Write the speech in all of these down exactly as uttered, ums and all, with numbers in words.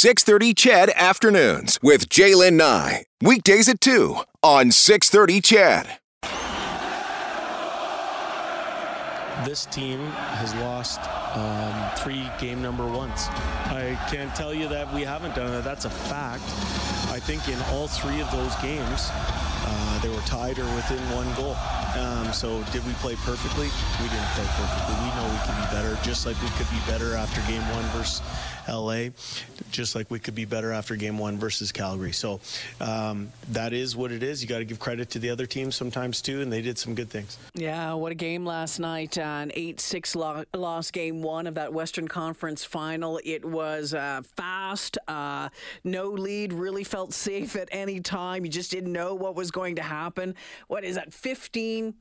six thirty C H E D Afternoons with Jalen Nye. Weekdays at two on six thirty C H E D. This team has lost um, three game number ones. I can't tell you that we haven't done that. That's a fact. I think in all three of those games, uh, they were tied or within one goal. Um, so did we play perfectly? We didn't play perfectly. We know we could be better, just like we could be better after game one versus L A, just like we could be better after game one versus Calgary. So um, that is what it is. You got to give credit to the other teams sometimes too, and they did some good things. Yeah, what a game last night. Uh, an eight six lo- loss game one of that Western Conference Final. It was uh, fast, uh, no lead, really felt safe at any time. You just didn't know what was going to happen. What is that, fifteen?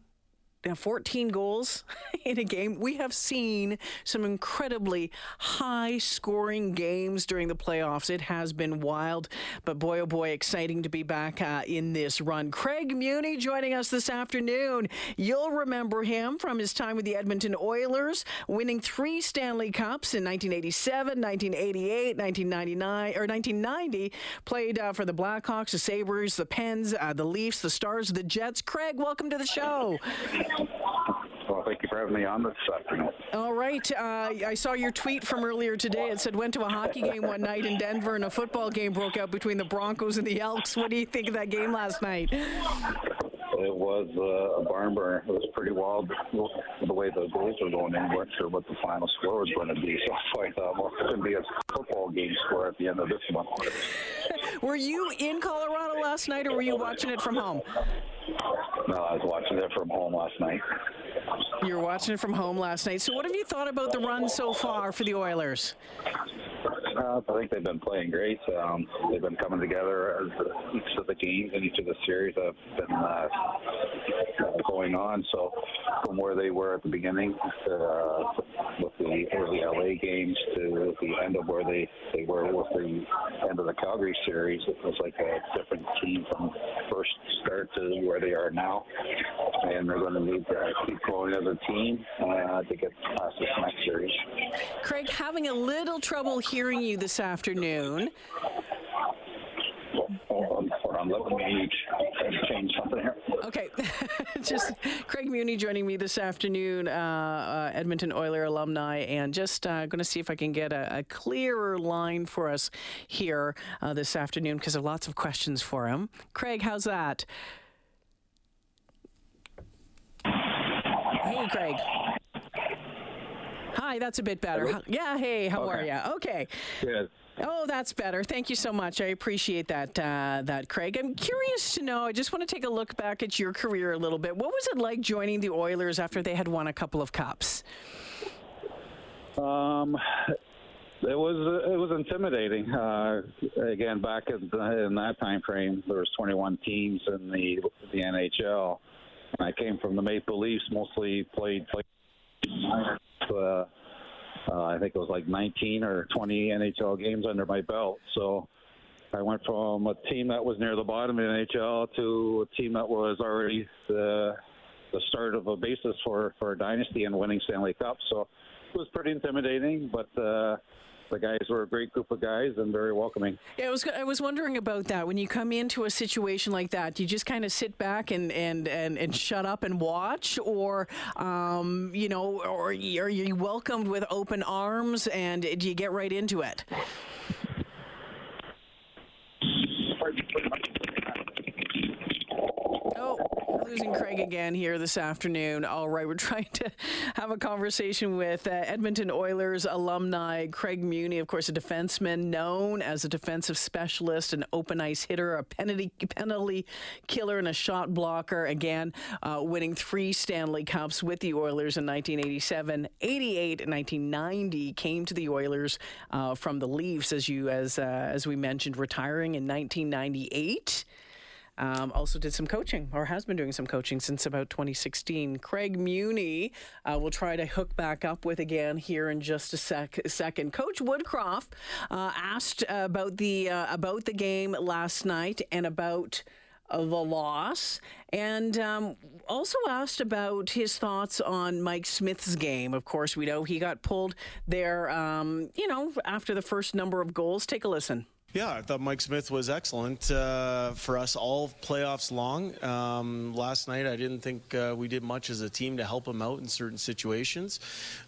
fourteen goals in a game. We have seen some incredibly high-scoring games during the playoffs. It has been wild, but boy, oh boy, exciting to be back uh, in this run. Craig Muni joining us this afternoon. You'll remember him from his time with the Edmonton Oilers, winning three Stanley Cups in nineteen eighty-seven, nineteen eighty-eight, nineteen ninety-nine, or nineteen ninety. Played uh, for the Blackhawks, the Sabres, the Pens, uh, the Leafs, the Stars, the Jets. Craig, welcome to the show. Well, thank you for having me on this afternoon. All right. Uh, I saw your tweet from earlier today. It said, went to a hockey game one night in Denver and a football game broke out between the Broncos and the Elks. What do you think of that game last night? It was uh, a barn burner. It was pretty wild the way the goals were going in. We weren't sure what the final score was going to be. So I thought, well, it's going to be a football game score at the end of this one. Were you in Colorado last night or were you watching it from home? No, I was watching it from home last night. You were watching it from home last night. So what have you thought about the run so far for the Oilers? Uh, I think they've been playing great. Um, they've been coming together as each of the games and each of the series have been uh, going on. So from where they were at the beginning to, uh, with the early L A games to the end of where they, they were with the end of the Calgary series, it was like a different team from first start to where they are now. And they're going to need to keep going as a team uh, to get past this next series. Craig, having a little trouble hearing you this afternoon. Hold on, I'm letting me change something here. Okay, just Craig Muni joining me this afternoon, uh, uh, Edmonton Oiler alumni, and just uh, going to see if I can get a, a clearer line for us here uh, this afternoon because I have lots of questions for him. Craig, how's that? Hey, Craig. Hi, that's a bit better. Hello? Yeah, hey, how okay. are you? Okay. Good. Oh, that's better. Thank you so much. I appreciate that, uh, that, Craig. I'm curious to know, I just want to take a look back at your career a little bit. What was it like joining the Oilers after they had won a couple of cups? Um... It was it was intimidating. Uh, again, back in, the, in that time frame, there was twenty-one teams in the the N H L. And I came from the Maple Leafs, mostly played. played uh, uh, I think it was like nineteen or twenty N H L games under my belt. So I went from a team that was near the bottom of the N H L to a team that was already the the start of a basis for for a dynasty and winning Stanley Cup. So it was pretty intimidating, but. Uh, The guys were a great group of guys and very welcoming. Yeah, I was I was wondering about that. When you come into a situation like that, do you just kind of sit back and, and, and, and shut up and watch, or um, you know, or are you welcomed with open arms and do you get right into it? Losing Craig again here this afternoon. All right, we're trying to have a conversation with uh, Edmonton Oilers alumni Craig Muni, of course, a defenseman known as a defensive specialist, an open ice hitter, a penalty penalty killer, and a shot blocker. Again, uh, winning three Stanley Cups with the Oilers in nineteen eighty-seven, eighty-eight, and nineteen ninety. Came to the Oilers uh, from the Leafs, as you as uh, as we mentioned, retiring in nineteen ninety-eight. Um, also did some coaching, or has been doing some coaching since about twenty sixteen. Craig Muni, uh, we'll try to hook back up with again here in just a sec- second. Coach Woodcroft uh, asked about the uh, about the game last night and about of a loss, and um, also asked about his thoughts on Mike Smith's game. Of course, we know he got pulled there, um, you know, after the first number of goals. Take a listen. Yeah, I thought Mike Smith was excellent uh, for us all playoffs long. Um, last night, I didn't think uh, we did much as a team to help him out in certain situations.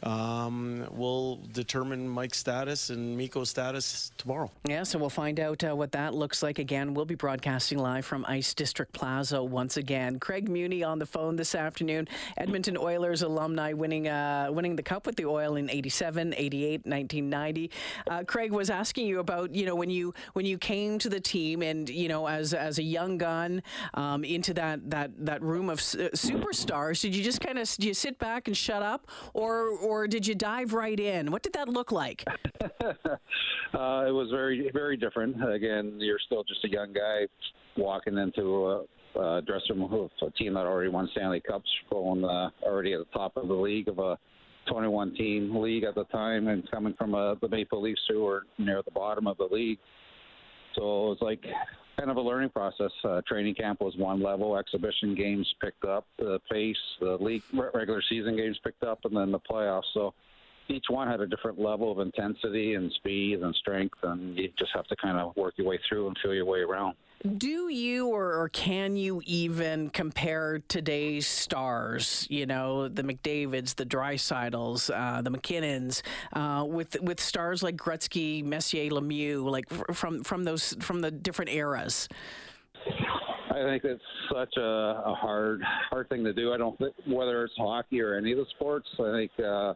Um, we'll determine Mike's status and Miko's status tomorrow. Yeah, so we'll find out uh, what that looks like. Again, we'll be broadcasting live from Ice District Plaza once again. Craig Muni on the phone this afternoon. Edmonton Oilers alumni winning uh, winning the Cup with the Oil in eighty-seven, eighty-eight, nineteen ninety. Uh, Craig was asking you about, you know, when you when you came to the team and, you know, as as a young gun um, into that, that, that room of uh, superstars, did you just kind of did you sit back and shut up, or or did you dive right in? What did that look like? uh, it was very, very different. Again, you're still just a young guy walking into a, a dressing room of a team that already won Stanley Cups, going uh, already at the top of the league of a twenty-one team league at the time, and coming from uh, the Maple Leafs, who were near the bottom of the league. So it was like kind of a learning process. Uh, training camp was one level, exhibition games picked up the pace, the league regular season games picked up, and then the playoffs. So each one had a different level of intensity and speed and strength, and you just have to kind of work your way through and feel your way around. Do you or, or can you even compare today's stars, you know, the McDavids, the Drysidles, uh, the McKinnons, uh, with with stars like Gretzky, Messier, Lemieux, like from from those from the different eras? I think it's such a, a hard hard thing to do. I don't think whether it's hockey or any of the sports. I think. Uh,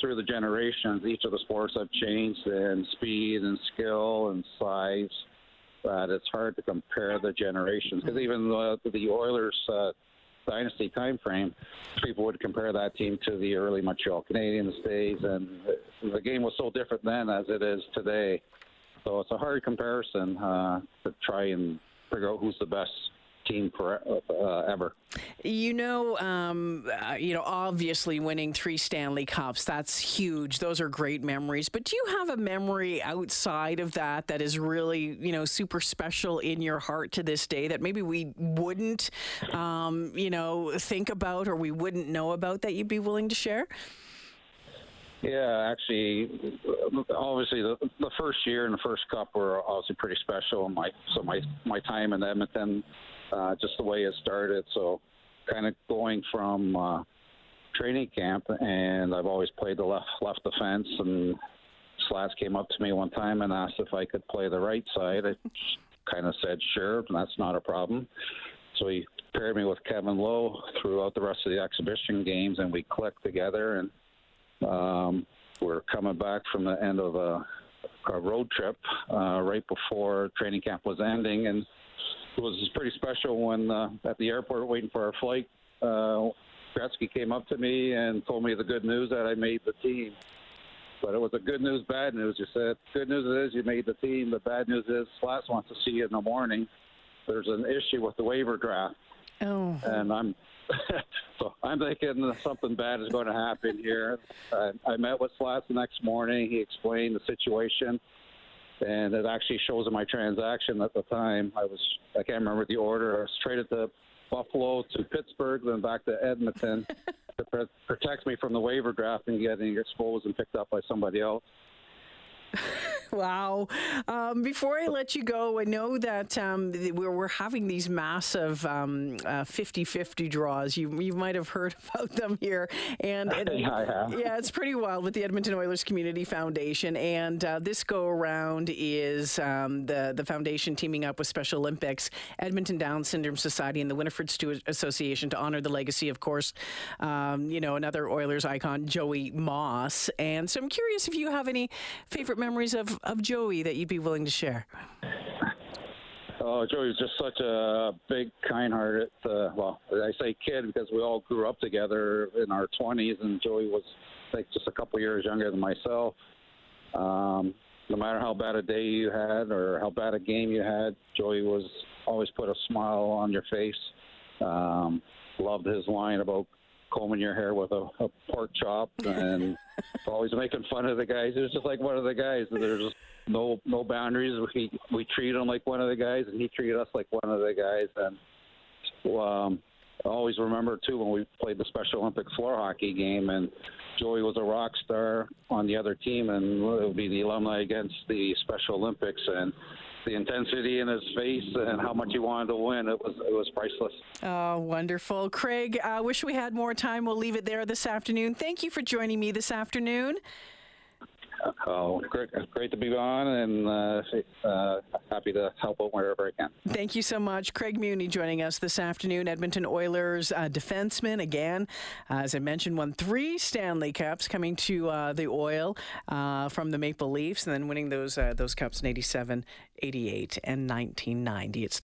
Through the generations, each of the sports have changed in speed and skill and size. But it's hard to compare the generations, because even the, the Oilers uh, dynasty time frame, people would compare that team to the early Montreal Canadiens days, and the game was so different then as it is today. So it's a hard comparison uh, to try and figure out who's the best team for, uh, ever. You know, um, uh, you know, obviously winning three Stanley Cups, that's huge. Those are great memories. But do you have a memory outside of that that is really, you know, super special in your heart to this day that maybe we wouldn't, um, you know, think about, or we wouldn't know about, that you'd be willing to share? Yeah, actually, obviously the, the first year and the first cup were obviously pretty special. My so my my time in Edmonton, uh, just the way it started. So, kind of going from uh, training camp, and I've always played the left left defense. And Slats came up to me one time and asked if I could play the right side. I kind of said sure, and that's not a problem. So he paired me with Kevin Lowe throughout the rest of the exhibition games, and we clicked together. And Um, we're coming back from the end of a, a road trip uh, right before training camp was ending, and it was pretty special when uh, at the airport waiting for our flight, uh, Gretzky came up to me and told me the good news that I made the team. But it was a good news, bad news. He said, good news is you made the team. The bad news is Slats wants to see you in the morning. There's an issue with the waiver draft. Oh. And I'm so I'm thinking that something bad is going to happen here. I, I met with Slats the next morning. He explained the situation, and it actually shows in my transaction at the time. I was I can't remember the order. I was traded to Buffalo, to Pittsburgh, then back to Edmonton to pre- protect me from the waiver draft and getting exposed and picked up by somebody else. Wow. Um, before I let you go, I know that um, we're, we're having these massive um, uh, fifty-fifty draws. You you might have heard about them here. And, and yeah, yeah, it's pretty wild with the Edmonton Oilers Community Foundation. And uh, this go-around is um, the, the foundation teaming up with Special Olympics, Edmonton Down Syndrome Society, and the Winifred Stewart Association to honor the legacy, of course, um, you know, another Oilers icon, Joey Moss. And so I'm curious if you have any favorite memories of of Joey that you'd be willing to share. Oh, Joey was just such a big, kind-hearted, uh, well, I say kid because we all grew up together in our twenties, and Joey was, I think, just a couple years younger than myself. Um, no matter how bad a day you had or how bad a game you had, Joey was always put a smile on your face. Um, loved his line about combing your hair with a, a pork chop and always making fun of the guys. It was just like one of the guys. There's no no boundaries. We we treated him like one of the guys, and he treated us like one of the guys. And so, um, I always remember too when we played the Special Olympics floor hockey game, and Joey was a rock star on the other team, and it would be the alumni against the Special Olympics, and the intensity in his face and how much he wanted to win, it was it was priceless. Oh, wonderful. Craig, I uh, wish we had more time. We'll leave it there this afternoon. Thank you for joining me this afternoon. Oh, great, great to be on, and uh, uh, happy to help out wherever I can. Thank you so much. Craig Muni joining us this afternoon, Edmonton Oilers uh, defenseman again. Uh, as I mentioned, won three Stanley Cups, coming to uh, the Oil uh, from the Maple Leafs, and then winning those, uh, those Cups in eighty-seven, eighty-eight, and nineteen ninety. It's